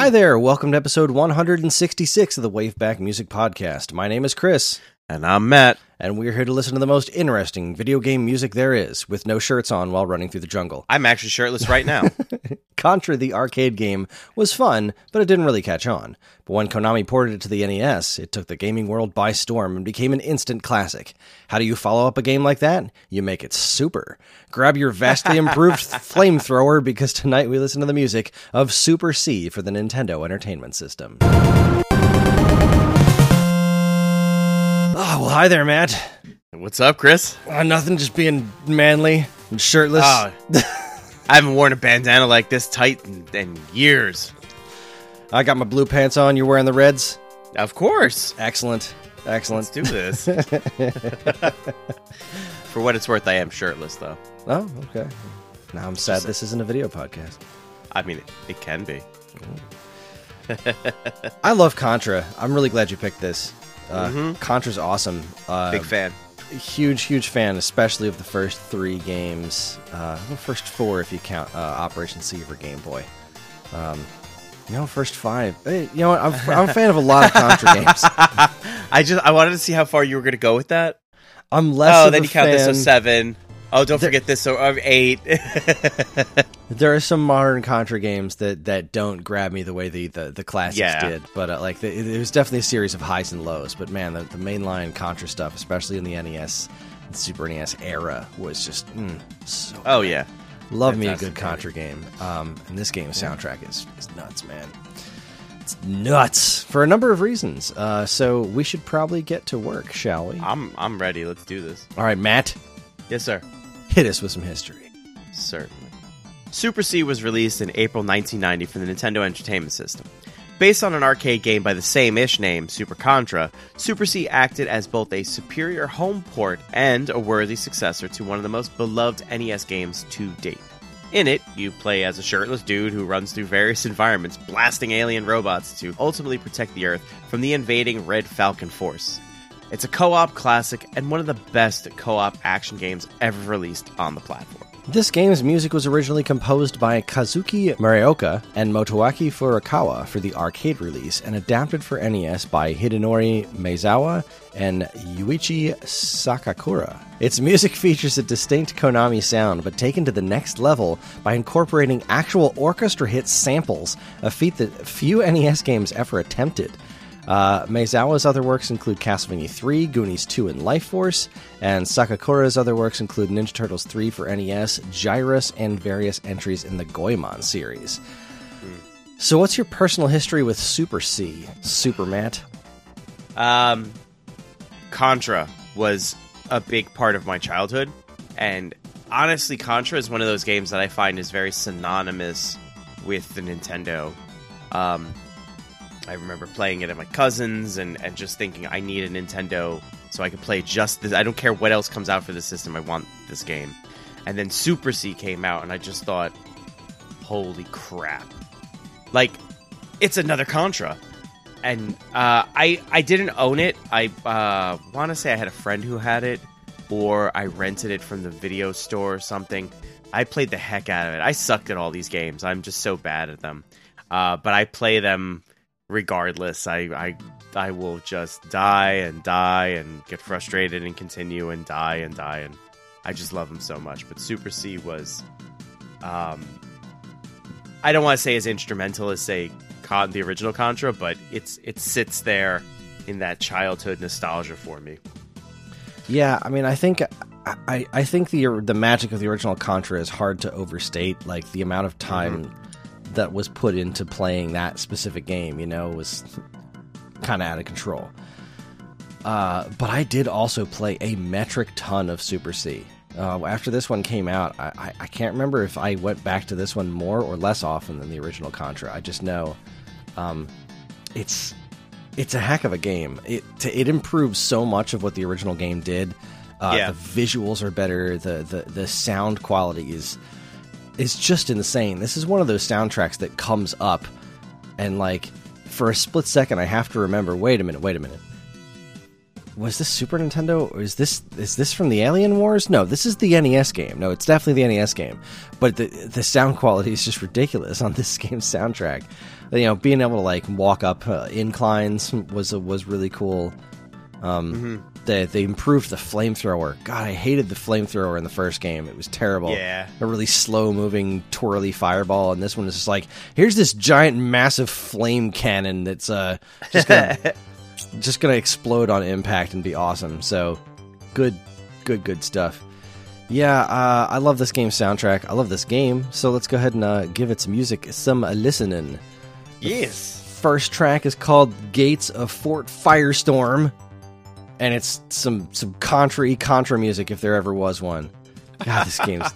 Hi there, welcome to episode 166 of the WaveBack Music Podcast. My name is Chris. And I'm Matt. And we're here to listen to the most interesting video game music there is, with no shirts on while running through the jungle. I'm actually shirtless right now. Contra the arcade game was fun, but it didn't really catch on. But when Konami ported it to the NES, it took the gaming world by storm and became an instant classic. How do you follow up a game like that? You make it super. Grab your vastly improved flamethrower, because tonight we listen to the music of Super C for the Nintendo Entertainment System. Oh, well, hi there, Matt. What's up, Chris? Nothing, just being manly and shirtless. I haven't worn a bandana like this tight in years. I got my blue pants on. You're wearing the reds? Of course. Excellent. Excellent. Let's do this. For what it's worth, I am shirtless, though. Oh, okay. Now I'm sad this isn't a video podcast. I mean, it can be. I love Contra. I'm really glad you picked this. Contra's awesome. Big fan. Huge fan, especially of the first three games. First four, if you count Operation C for Game Boy. First five. Hey, you know what? I'm a fan of a lot of Contra games. I wanted to see how far you were going to go with that. I'm less of a fan. Oh, then you count this, so seven. Oh, don't forget this, so I'm eight. There are some modern Contra games that don't grab me the way the classics did, but it was definitely a series of highs and lows, but man, the mainline Contra stuff, especially in the NES and Super NES era, was just so good. Oh, yeah. Love me a good Contra game. And this game's soundtrack is nuts, man. It's nuts for a number of reasons, so we should probably get to work, shall we? I'm ready. Let's do this. All right, Matt. Yes, sir. Hit us with some history. Certainly. Super C was released in April 1990 for the Nintendo Entertainment System. Based on an arcade game by the same-ish name, Super Contra, Super C acted as both a superior home port and a worthy successor to one of the most beloved NES games to date. In it, you play as a shirtless dude who runs through various environments, blasting alien robots to ultimately protect the Earth from the invading Red Falcon force. It's a co-op classic and one of the best co-op action games ever released on the platform. This game's music was originally composed by Kazuki Marioka and Motowaki Furukawa for the arcade release and adapted for NES by Hidenori Maezawa and Yūichi Sakakura. Its music features a distinct Konami sound, but taken to the next level by incorporating actual orchestra hit samples, a feat that few NES games ever attempted. Maezawa's other works include Castlevania 3, Goonies 2, and Life Force, and Sakakura's other works include Ninja Turtles 3 for NES, Gyrus, and various entries in the Goemon series. So what's your personal history with Super C, Super Matt? Contra was a big part of my childhood, and honestly, Contra is one of those games that I find is very synonymous with the Nintendo. I remember playing it at my cousin's and just thinking, I need a Nintendo so I could play just this. I don't care what else comes out for this system. I want this game. And then Super C came out, and I just thought, holy crap. Like, it's another Contra. And I didn't own it. I want to say I had a friend who had it, or I rented it from the video store or something. I played the heck out of it. I sucked at all these games. I'm just so bad at them. But I play them... regardless, I will just die and get frustrated and continue and die, and I just love him so much. But Super C was, I don't want to say as instrumental as say the original Contra, but it sits there in that childhood nostalgia for me. Yeah, I mean, I think the magic of the original Contra is hard to overstate. Like the amount of time. Mm-hmm. that was put into playing that specific game, was kind of out of control. But I did also play a metric ton of Super C. After this one came out, I can't remember if I went back to this one more or less often than the original Contra. I just know it's a heck of a game. It improves so much of what the original game did. The visuals are better. The sound quality is... it's just insane. This is one of those soundtracks that comes up and, for a split second, I have to remember, wait a minute. was this Super Nintendo? Or is this from the Alien Wars? No, this is the NES game. No, it's definitely the NES game. But the sound quality is just ridiculous on this game's soundtrack. You know, being able to like walk up inclines was really cool. They improved the flamethrower. God, I hated the flamethrower in the first game. It was terrible. Yeah. A really slow-moving, twirly fireball, and this one is just like, here's this giant, massive flame cannon that's just gonna explode on impact and be awesome. So, good stuff. Yeah, I love this game's soundtrack. I love this game. So let's go ahead and give its music some listening. Yes. First track is called Gates of Fort Firestorm. And it's some Contra music, if there ever was one. God, this game's...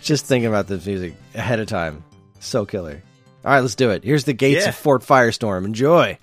just thinking about this music ahead of time. So killer. All right, let's do it. Here's the Gates of Fort Firestorm. Enjoy!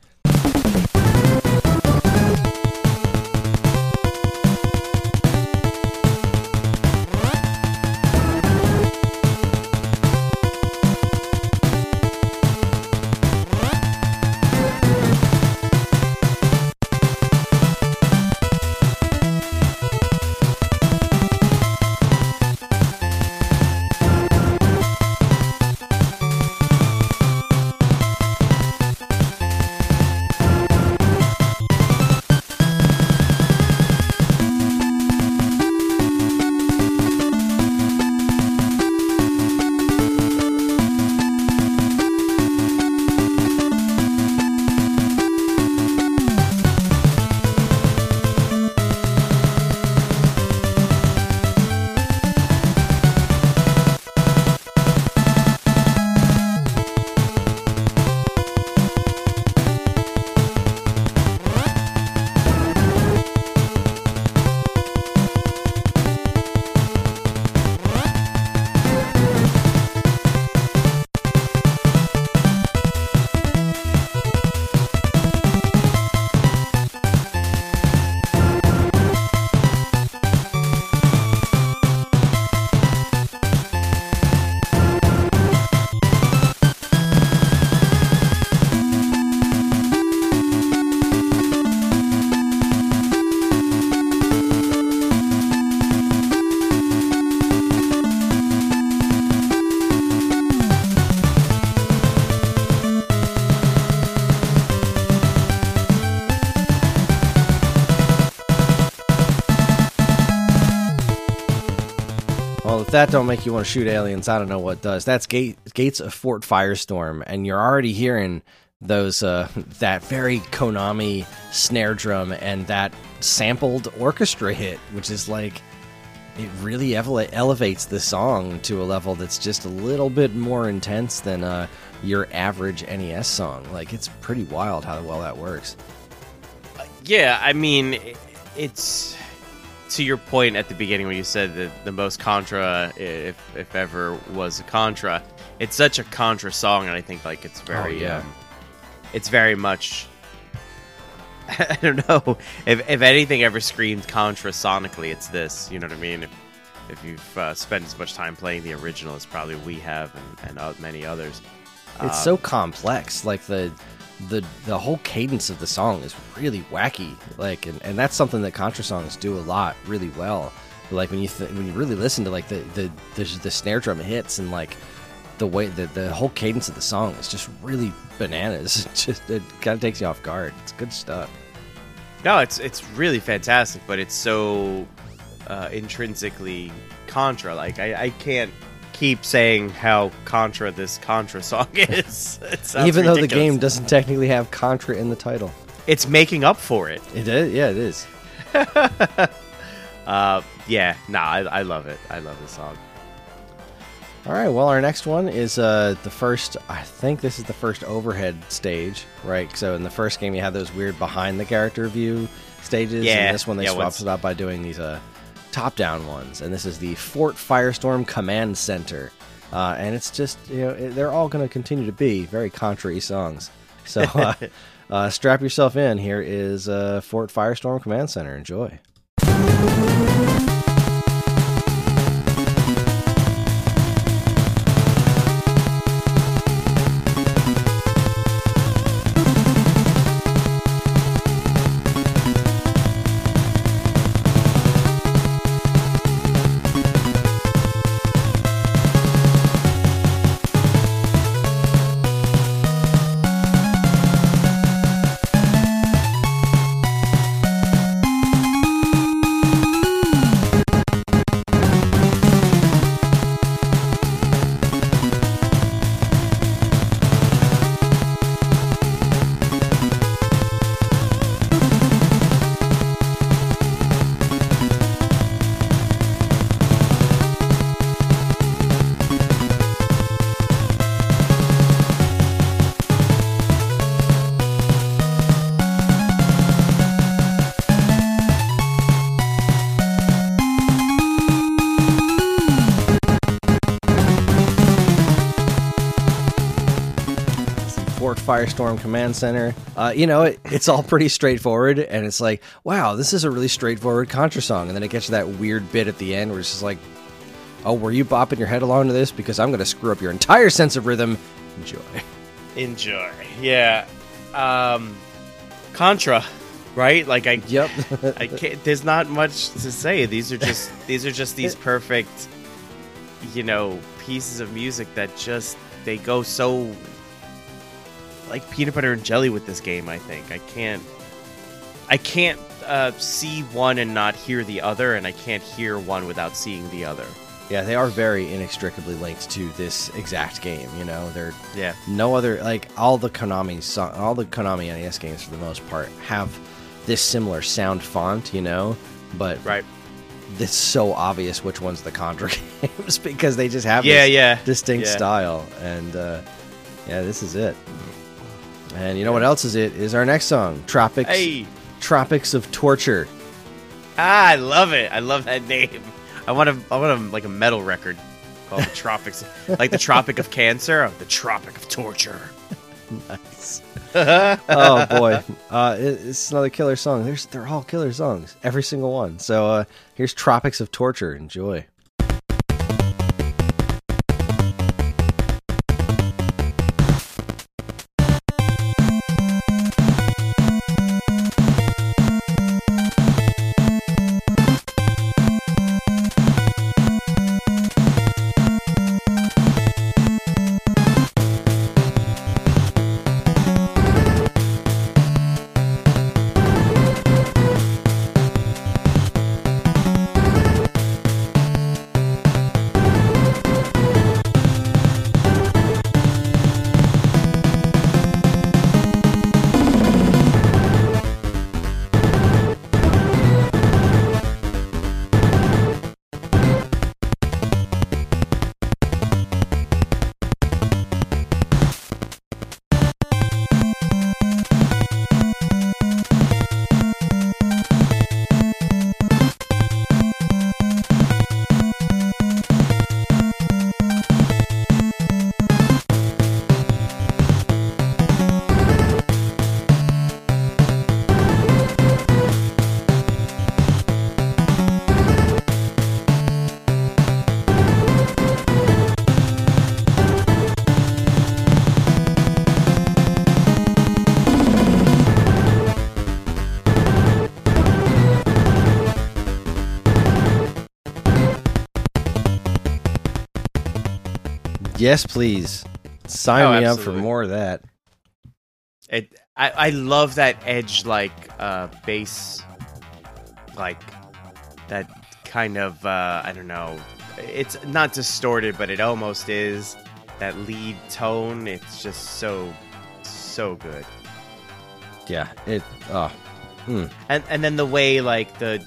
That don't make you want to shoot aliens, I don't know what does. That's Gates of Fort Firestorm, and you're already hearing those that very Konami snare drum and that sampled orchestra hit, which is like, it really elevates the song to a level that's just a little bit more intense than your average NES song. Like, it's pretty wild how well that works. Yeah, I mean, it's... To your point at the beginning when you said that the most Contra, if ever, was a Contra, it's such a Contra song, and I think like it's very, it's very much. I don't know if anything ever screamed Contra sonically, it's this. You know what I mean? If you've spent as much time playing the original as probably we have, and many others, it's so complex. Like the whole cadence of the song is really wacky, like, and that's something that Contra songs do a lot really well. Like when you really listen to like the snare drum hits and like the way the whole cadence of the song is just really bananas. It kind of takes you off guard. It's good stuff. No, it's really fantastic, but it's so intrinsically Contra. Like I can't keep saying how Contra this Contra song is. Even though the game doesn't technically have Contra in the title. It's making up for it. It is? Yeah, it is. I love it. I love this song. All right, well, our next one is the first, I think this is the first overhead stage, right? So in the first game, you have those weird behind-the-character view stages, and this one they swaps it up by doing these... top-down ones, and this is the Fort Firestorm Command Center, and it's just, you know, they're all going to continue to be very contrary songs, so strap yourself in. Here is Fort Firestorm Command Center. Enjoy. Network Firestorm Command Center. You know, it's all pretty straightforward, and it's like, wow, this is a really straightforward Contra song. And then it gets to that weird bit at the end where it's just like, oh, were you bopping your head along to this? Because I'm going to screw up your entire sense of rhythm. Enjoy. Yeah. Contra, right? Like, yep. I can't, there's not much to say. These are just these perfect, you know, pieces of music that just, they go so like peanut butter and jelly with this game. I think I can't see one and not hear the other, and I can't hear one without seeing the other. Yeah, they are very inextricably linked to this exact game. You know, they're no other, like all the Konami NES games for the most part have this similar sound font. You know, but right, it's so obvious which one's the Contra games because they just have this distinct style, and this is it. And you know what else is it? Is our next song, Tropics? Hey. Tropics of Torture. Ah, I love it. I love that name. I want like a metal record called the Tropics, like the Tropic of Cancer, or the Tropic of Torture. Nice. Oh boy, it's another killer song. They're all killer songs, every single one. So here's Tropics of Torture. Enjoy. Yes, please. Sign me up for more of that. I love that edge, like, bass, like, that kind of, I don't know, it's not distorted, but it almost is. That lead tone, it's just so good. Yeah, And then the way, like, the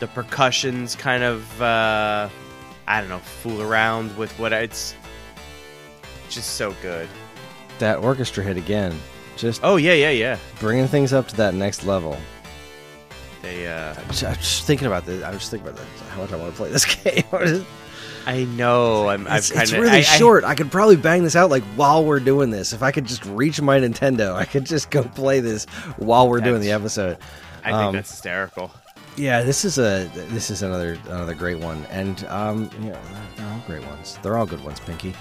percussion's kind of, I don't know, fool around with it's just so good. That orchestra hit again. Just bringing things up to that next level. I'm just thinking about this. How much I want to play this game. I know. It's really short. I could probably bang this out like while we're doing this. If I could just reach my Nintendo, I could just go play this while we're doing the episode. I think that's hysterical. Yeah, this is another great one, and they're all great ones. They're all good ones, Pinky.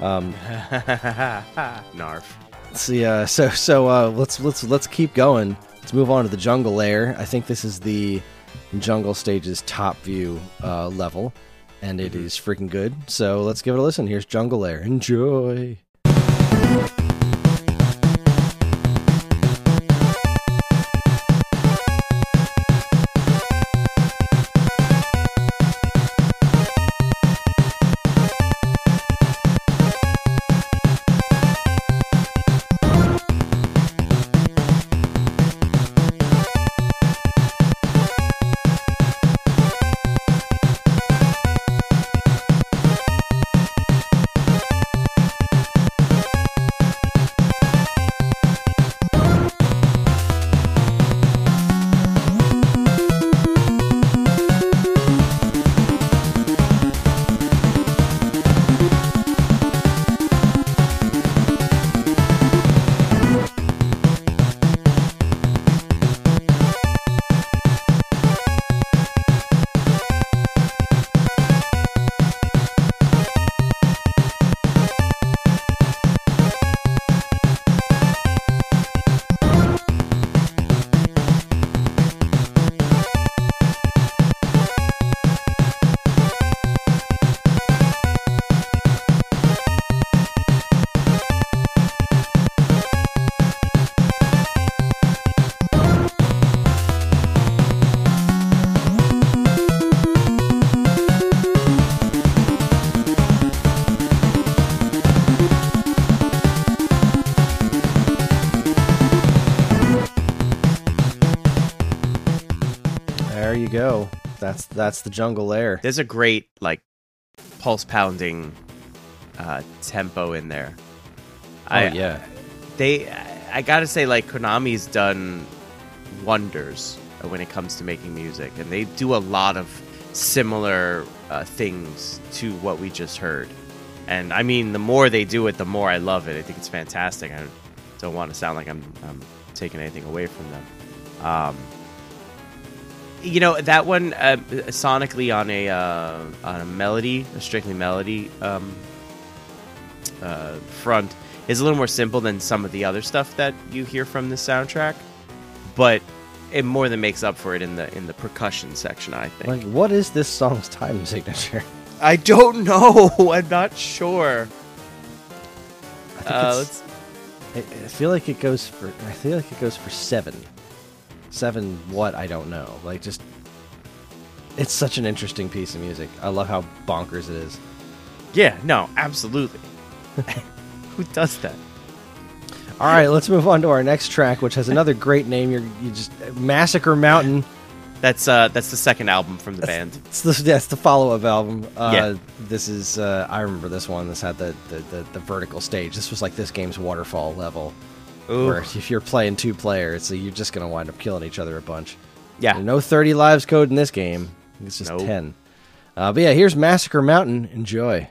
Narf. See, so let's keep going. Let's move on to the jungle layer. I think this is the jungle stage's top view level, and it is freaking good. So let's give it a listen. Here's Jungle Layer. Enjoy. you go. That's the jungle lair. There's a great like pulse pounding tempo in there. I gotta say, like, Konami's done wonders when it comes to making music, and they do a lot of similar things to what we just heard. And I mean, the more they do it, the more I love it. I think it's fantastic. I don't want to sound like I'm taking anything away from them. You know, that one sonically on a melody, a strictly melody front, is a little more simple than some of the other stuff that you hear from the soundtrack, but it more than makes up for it in the percussion section, I think. Like, what is this song's time signature? I don't know. I'm not sure. I feel like it goes for 7. 7 what? I don't know. Like, just, it's such an interesting piece of music. I love how bonkers it is. Yeah, no, absolutely. Who does that? All right, let's move on to our next track, which has another great name. You just Massacre Mountain. That's the second album from the band. It's the follow-up album. This is I remember this one. This had the vertical stage. This was like this game's waterfall level. Ooh. Where if you're playing 2 players, so you're just gonna wind up killing each other a bunch. Yeah. There are no 30 lives code in this game. It's just 10. But yeah, here's Massacre Mountain. Enjoy.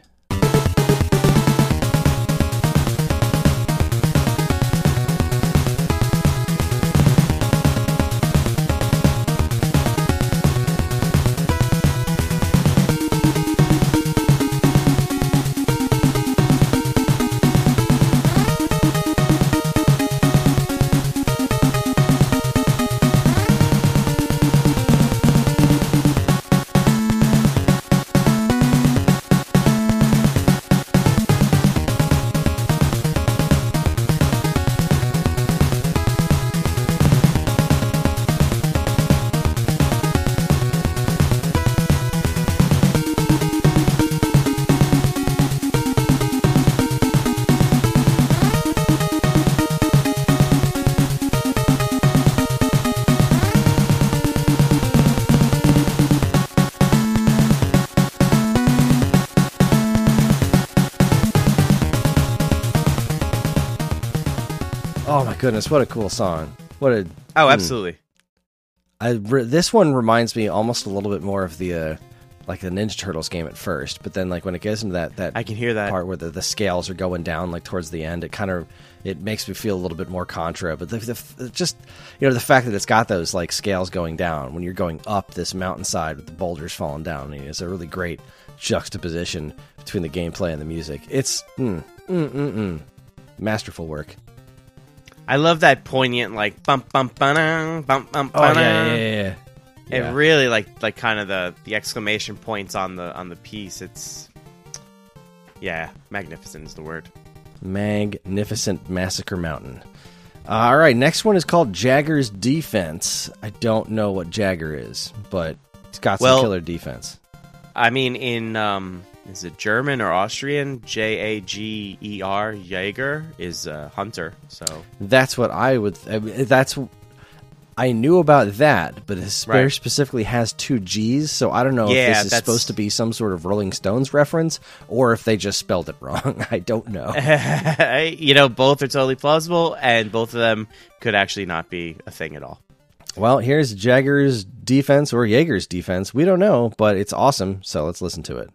Goodness, what a cool song. Absolutely. This one reminds me almost a little bit more of the like the Ninja Turtles game at first, but then like when it goes into that I can hear that part where the scales are going down like towards the end, it makes me feel a little bit more Contra. But just, you know, the fact that it's got those like scales going down when you're going up this mountainside with the boulders falling down, I mean, it's a really great juxtaposition between the gameplay and the music. It's masterful work. I love that poignant, like, bump, bump, ba-na, bump, bump, ba-na. Oh, yeah. It really, like kind of the exclamation points on the piece. It's, yeah, magnificent is the word. Magnificent Massacre Mountain. All right, next one is called Jagger's Defense. I don't know what Jagger is, but it's got some killer defense. I mean, in, is it German or Austrian? J-A-G-E-R, Jaeger, is hunter, so... That's what I would... I knew about that, but it specifically has 2 G's, so I don't know if this is supposed to be some sort of Rolling Stones reference, or if they just spelled it wrong. I don't know. You know, both are totally plausible, and both of them could actually not be a thing at all. Well, here's Jaeger's Defense, or Jaeger's Defense. We don't know, but it's awesome, so let's listen to it.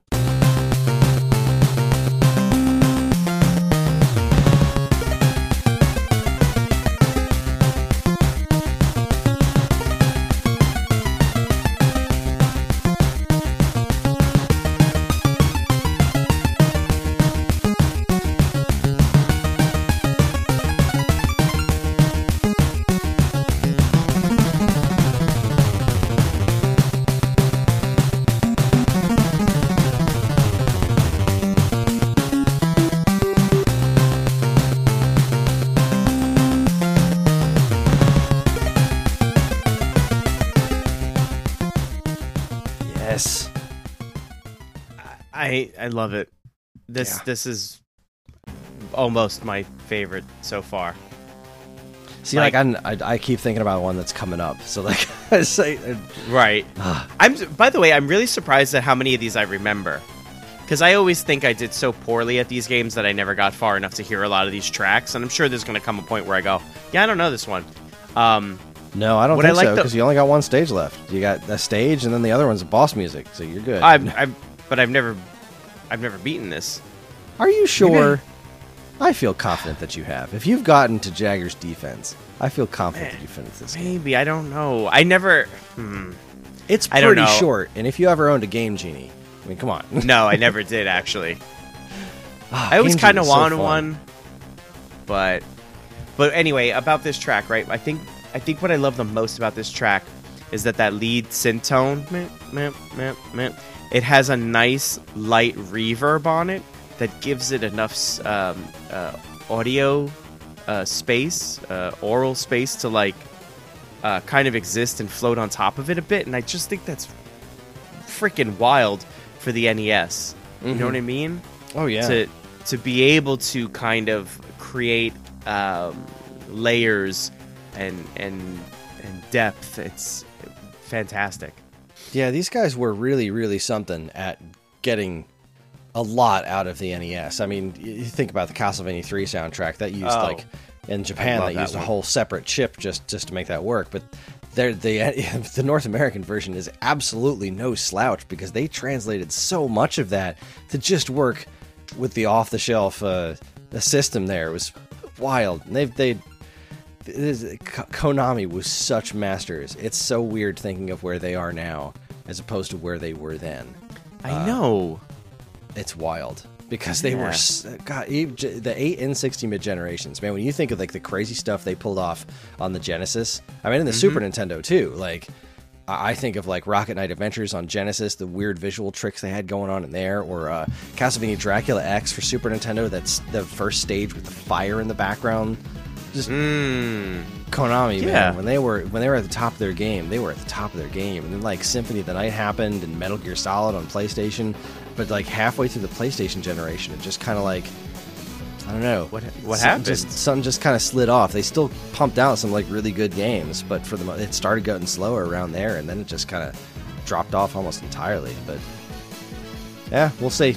I love it. This is almost my favorite so far. See, like I keep thinking about one that's coming up. So like Right. By the way, I'm really surprised at how many of these I remember. Because I always think I did so poorly at these games that I never got far enough to hear a lot of these tracks. And I'm sure there's going to come a point where I go, yeah, I don't know this one. No, I don't think so, because you only got one stage left. You got a stage, and then the other one's boss music, so you're good. But I've never beaten this. Are you sure? I feel confident that you have. If you've gotten to Jagger's defense, I feel confident that you finished this game. Maybe, I don't know. I never... It's pretty short, and if you ever owned a Game Genie, I mean, come on. No, I never did, actually. I always kind of wanted one, but anyway, about this track, right? I think what I love the most about this track is that lead synth tone, it has a nice light reverb on it that gives it enough audio space, oral space to kind of exist and float on top of it a bit. And I just think that's freaking wild for the NES. Mm-hmm. You know what I mean? Oh, yeah. To be able to kind of create layers and depth, it's fantastic. Yeah, these guys were really, really something at getting a lot out of the NES. I mean, you think about the Castlevania 3 soundtrack that used in Japan that used a whole separate chip just to make that work, but the North American version is absolutely no slouch because they translated so much of that to just work with the off the shelf system there. It was wild. And Konami was such masters. It's so weird thinking of where they are now as opposed to where they were then. I know. It's wild because they were... God, the 8 and 16 bit generations, man, when you think of like the crazy stuff they pulled off on the Genesis, I mean, in the Super Nintendo too, like... I think of like Rocket Knight Adventures on Genesis, the weird visual tricks they had going on in there, or Castlevania Dracula X for Super Nintendo. That's the first stage with the fire in the background. Just Konami, man. When they were at the top of their game, they were at the top of their game. And then like Symphony of the Night happened, and Metal Gear Solid on PlayStation. But like halfway through the PlayStation generation, it just kind of like, I don't know what happened. Something just kind of slid off. They still pumped out some like really good games, but for the it started getting slower around there, and then it just kind of dropped off almost entirely. But yeah, we'll see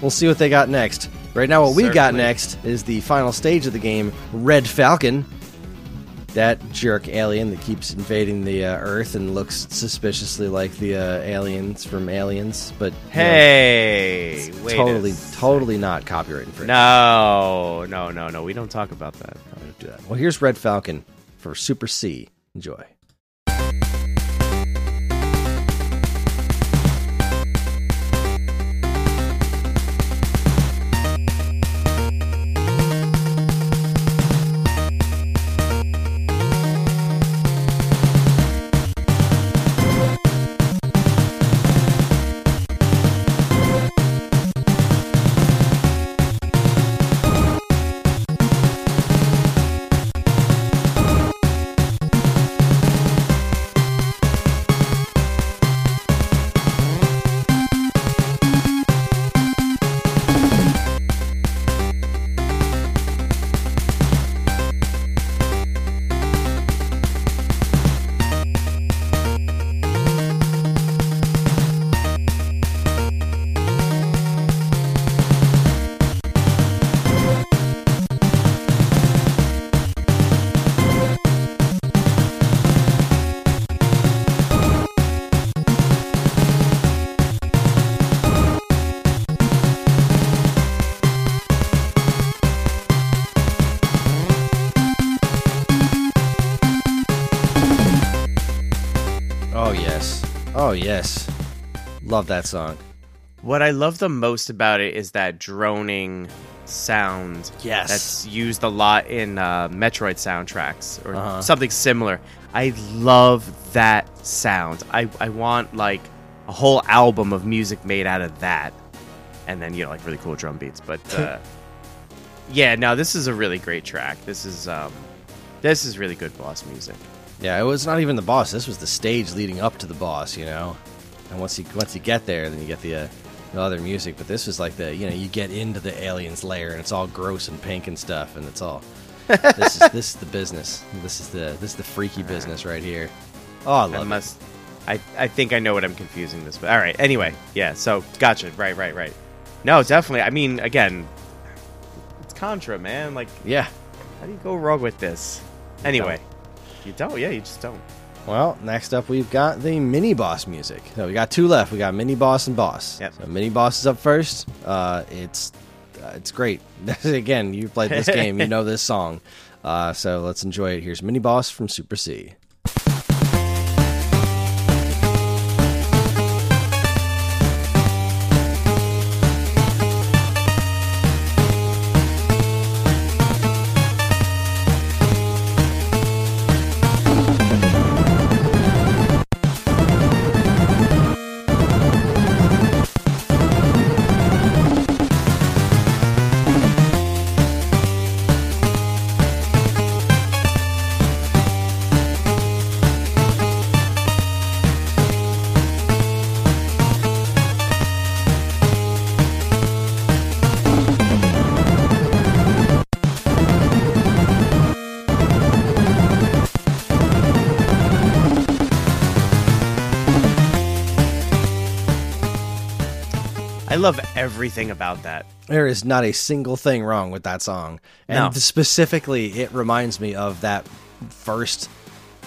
what they got next. Right now, what we got next is the final stage of the game, Red Falcon. That jerk alien that keeps invading the Earth and looks suspiciously like the aliens from Aliens, but hey, know, totally not copyright infringement. No, we don't talk about that. I don't do that. Well, here's Red Falcon for Super C. Enjoy. Oh, yes. Love that song. What I love the most about it is that droning sound. Yes. That's used a lot in Metroid soundtracks or something similar. I love that sound. I want, like, a whole album of music made out of that. And then, you know, like, really cool drum beats. But, yeah, no, this is a really great track. This is really good boss music. Yeah, it was not even the boss. This was the stage leading up to the boss, you know. And once you get there, then you get the other music. But this was like the, you know, you get into the alien's lair, and it's all gross and pink and stuff, and it's all. This is the business. This is the freaky business right here. Oh, I love it. I think I know what I'm confusing this with. All right. Anyway, yeah. So, gotcha. Right. No, definitely. I mean, again, it's Contra, man. Like, yeah. How do you go wrong with this? Anyway, you don't. Yeah, you just don't. Well, next up, we've got the mini boss music. So we got two left. We got mini boss and boss. Yep. So mini boss is up first. It's great. Again, you played this game, you know this song. So let's enjoy it. Here's mini boss from Super C. I love everything about that. There is not a single thing wrong with that song. And specifically, it reminds me of that first,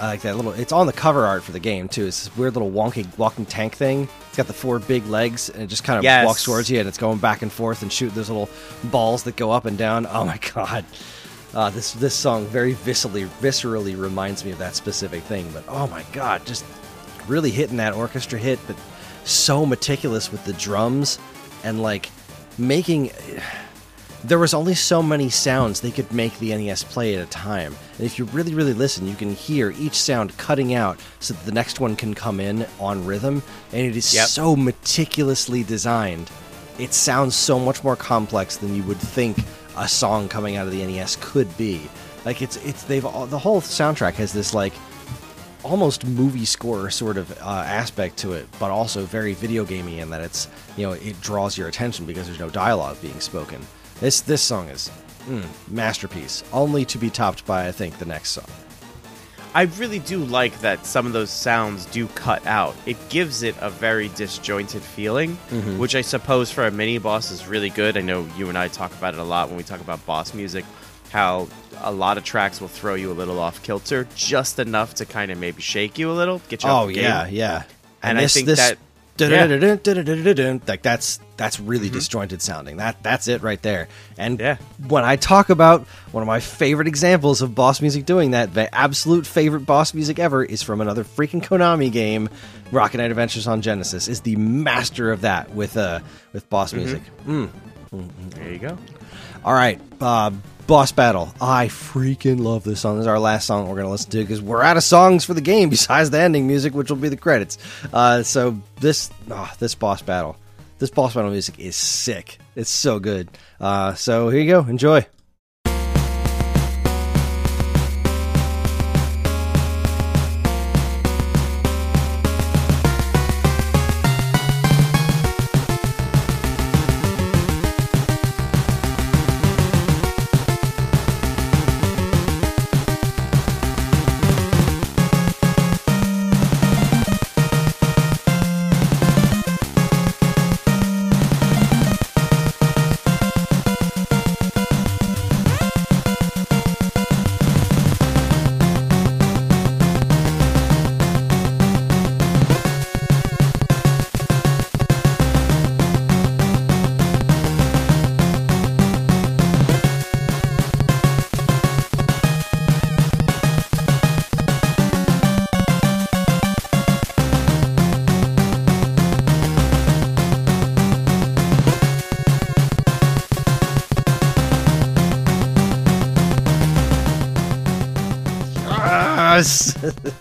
like that little, it's on the cover art for the game too. It's this weird little wonky walking tank thing. It's got the four big legs and it just kind of walks towards you and it's going back and forth and shooting those little balls that go up and down. Oh my God. This song very viscerally reminds me of that specific thing. But oh my God, just really hitting that orchestra hit, but so meticulous with the drums. And, like, making... There was only so many sounds they could make the NES play at a time. And if you really, really listen, you can hear each sound cutting out so that the next one can come in on rhythm. And it is so meticulously designed. It sounds so much more complex than you would think a song coming out of the NES could be. Like, the whole soundtrack has this, like, almost movie score sort of aspect to it, but also very video gamey in that it's, you know, it draws your attention because there's no dialogue being spoken. This song is masterpiece, only to be topped by, I think, the next song. I really do like that some of those sounds do cut out. It gives it a very disjointed feeling, which I suppose for a mini boss is really good. I know you and I talk about it a lot when we talk about boss music, how a lot of tracks will throw you a little off kilter, just enough to kind of maybe shake you a little, get you off the game. Yeah. And I think that... Like that's really disjointed sounding. That's it right there. And when I talk about one of my favorite examples of boss music doing that, the absolute favorite boss music ever is from another freaking Konami game, Rocket Knight Adventures on Genesis, is the master of that with boss music. There you go. All right, boss battle. I freaking love this song. This is our last song we're going to listen to because we're out of songs for the game besides the ending music, which will be the credits. So this boss battle music is sick. It's so good. So here you go. Enjoy.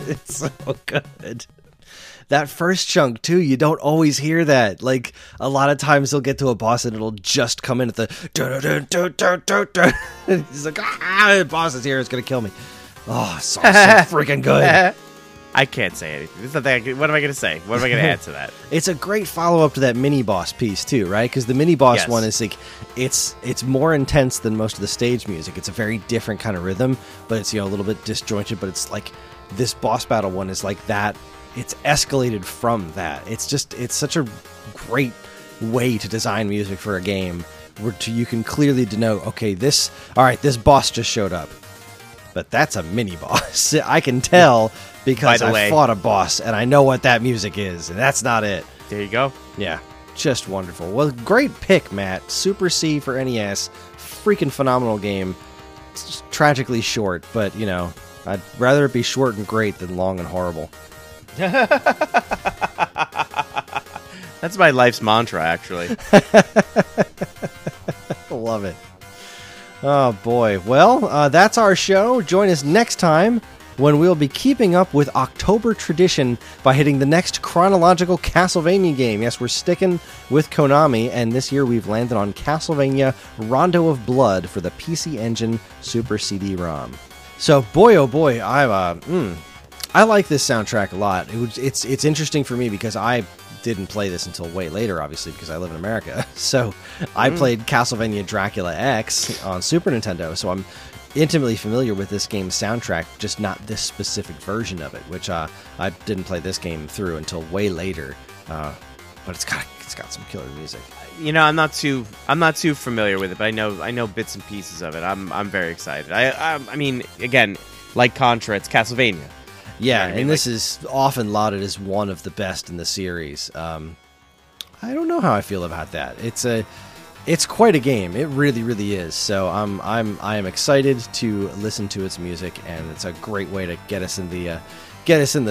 It's so good. That first chunk too, you don't always hear that. Like a lot of times they'll get to a boss and it'll just come in at the he's like, the boss is here, it's gonna kill me. Oh, so freaking good. I can't say anything. What am I going to say? What am I going to add to that? It's a great follow-up to that mini-boss piece, too, right? Because the mini-boss one is like, it's more intense than most of the stage music. It's a very different kind of rhythm, but it's, you know, a little bit disjointed, but it's like this boss battle one is like that. It's escalated from that. It's such a great way to design music for a game where you can clearly denote, okay, this boss just showed up, but that's a mini boss. I can tell because I fought a boss and I know what that music is, and that's not it. There you go. Yeah, just wonderful. Well, great pick, Matt. Super C for NES, freaking phenomenal game. It's tragically short, but you know, I'd rather it be short and great than long and horrible. That's my life's mantra, actually. Love it. Oh, boy. Well, that's our show. Join us next time when we'll be keeping up with October tradition by hitting the next chronological Castlevania game. Yes, we're sticking with Konami, and this year we've landed on Castlevania Rondo of Blood for the PC Engine Super CD-ROM. So, boy, oh, boy, I like this soundtrack a lot. It's interesting for me because I didn't play this until way later, obviously, because I live in America. So I played Castlevania Dracula X on Super Nintendo, so I'm intimately familiar with this game's soundtrack, just not this specific version of it, which I didn't play this game through until way later. But it's got some killer music. You know, I'm not too familiar with it, but I know bits and pieces of it. I'm very excited. I mean, again, like Contra, it's Castlevania. Yeah, you know what I mean? And this is often lauded as one of the best in the series. I don't know how I feel about that. It's quite a game. It really, really is. So I am excited to listen to its music, and it's a great way to get us in the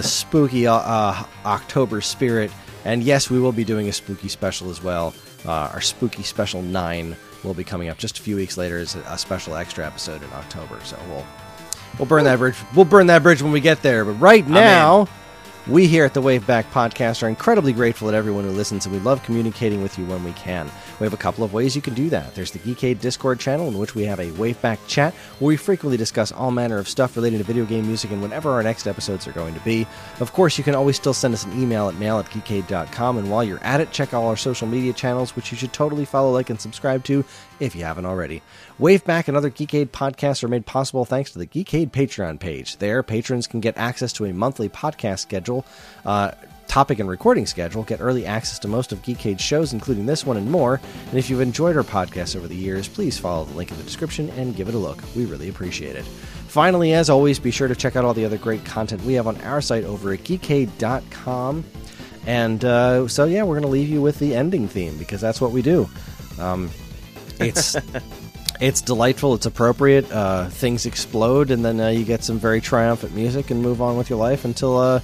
spooky October spirit. And yes, we will be doing a spooky special as well. Our spooky special 9 will be coming up just a few weeks later as a special extra episode in October. So We'll burn that bridge. We'll burn that bridge when we get there. But right now, we here at the WaveBack Podcast are incredibly grateful to everyone who listens, and we love communicating with you when we can. We have a couple of ways you can do that. There's the Geekade Discord channel, in which we have a WaveBack chat, where we frequently discuss all manner of stuff related to video game music and whenever our next episodes are going to be. Of course, you can always still send us an email at mail@geekade.com, and while you're at it, check all our social media channels, which you should totally follow, like, and subscribe to if you haven't already. WaveBack and other Geekade podcasts are made possible thanks to the Geekade Patreon page. There, patrons can get access to a monthly podcast schedule, topic and recording schedule, get early access to most of Geekade's shows, including this one and more. And if you've enjoyed our podcast over the years, please follow the link in the description and give it a look. We really appreciate it. Finally, as always, be sure to check out all the other great content we have on our site over at geekade.com. And so, yeah, we're going to leave you with the ending theme because that's what we do. It's delightful. It's appropriate. Things explode, and then you get some very triumphant music, and move on with your life until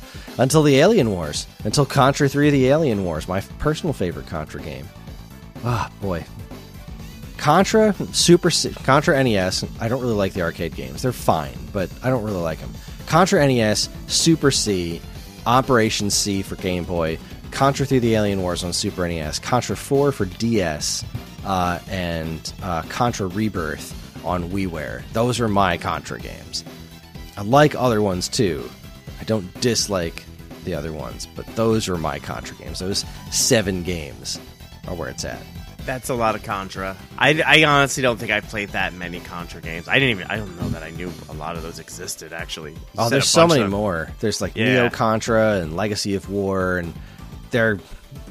the Alien Wars, until Contra 3 the Alien Wars, my personal favorite Contra game. Ah, boy, Contra NES. I don't really like the arcade games. They're fine, but I don't really like them. Contra NES, Super C, Operation C for Game Boy, Contra 3 the Alien Wars on Super NES, Contra 4 for DS. And Contra Rebirth on WiiWare. Those are my Contra games. I like other ones too. I don't dislike the other ones, but those are my Contra games. Those 7 games are where it's at. That's a lot of Contra. I honestly don't think I played that many Contra games. I don't know that I knew a lot of those existed, actually. Oh, there's so many more. There's like Neo Contra and Legacy of War, and they're...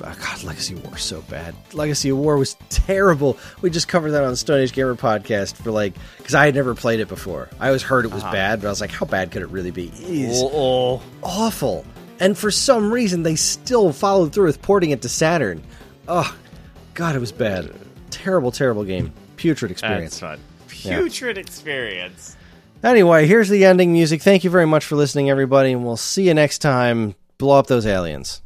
Oh, God, Legacy of War is so bad. Legacy of War was terrible. We just covered that on the Stone Age Gamer podcast because I had never played it before. I always heard it was bad, but I was like, how bad could it really be? It is awful. And for some reason, they still followed through with porting it to Saturn. Oh, God, it was bad. Terrible, terrible game. Putrid experience. That's fun. Putrid experience. Anyway, here's the ending music. Thank you very much for listening, everybody, and we'll see you next time. Blow up those aliens.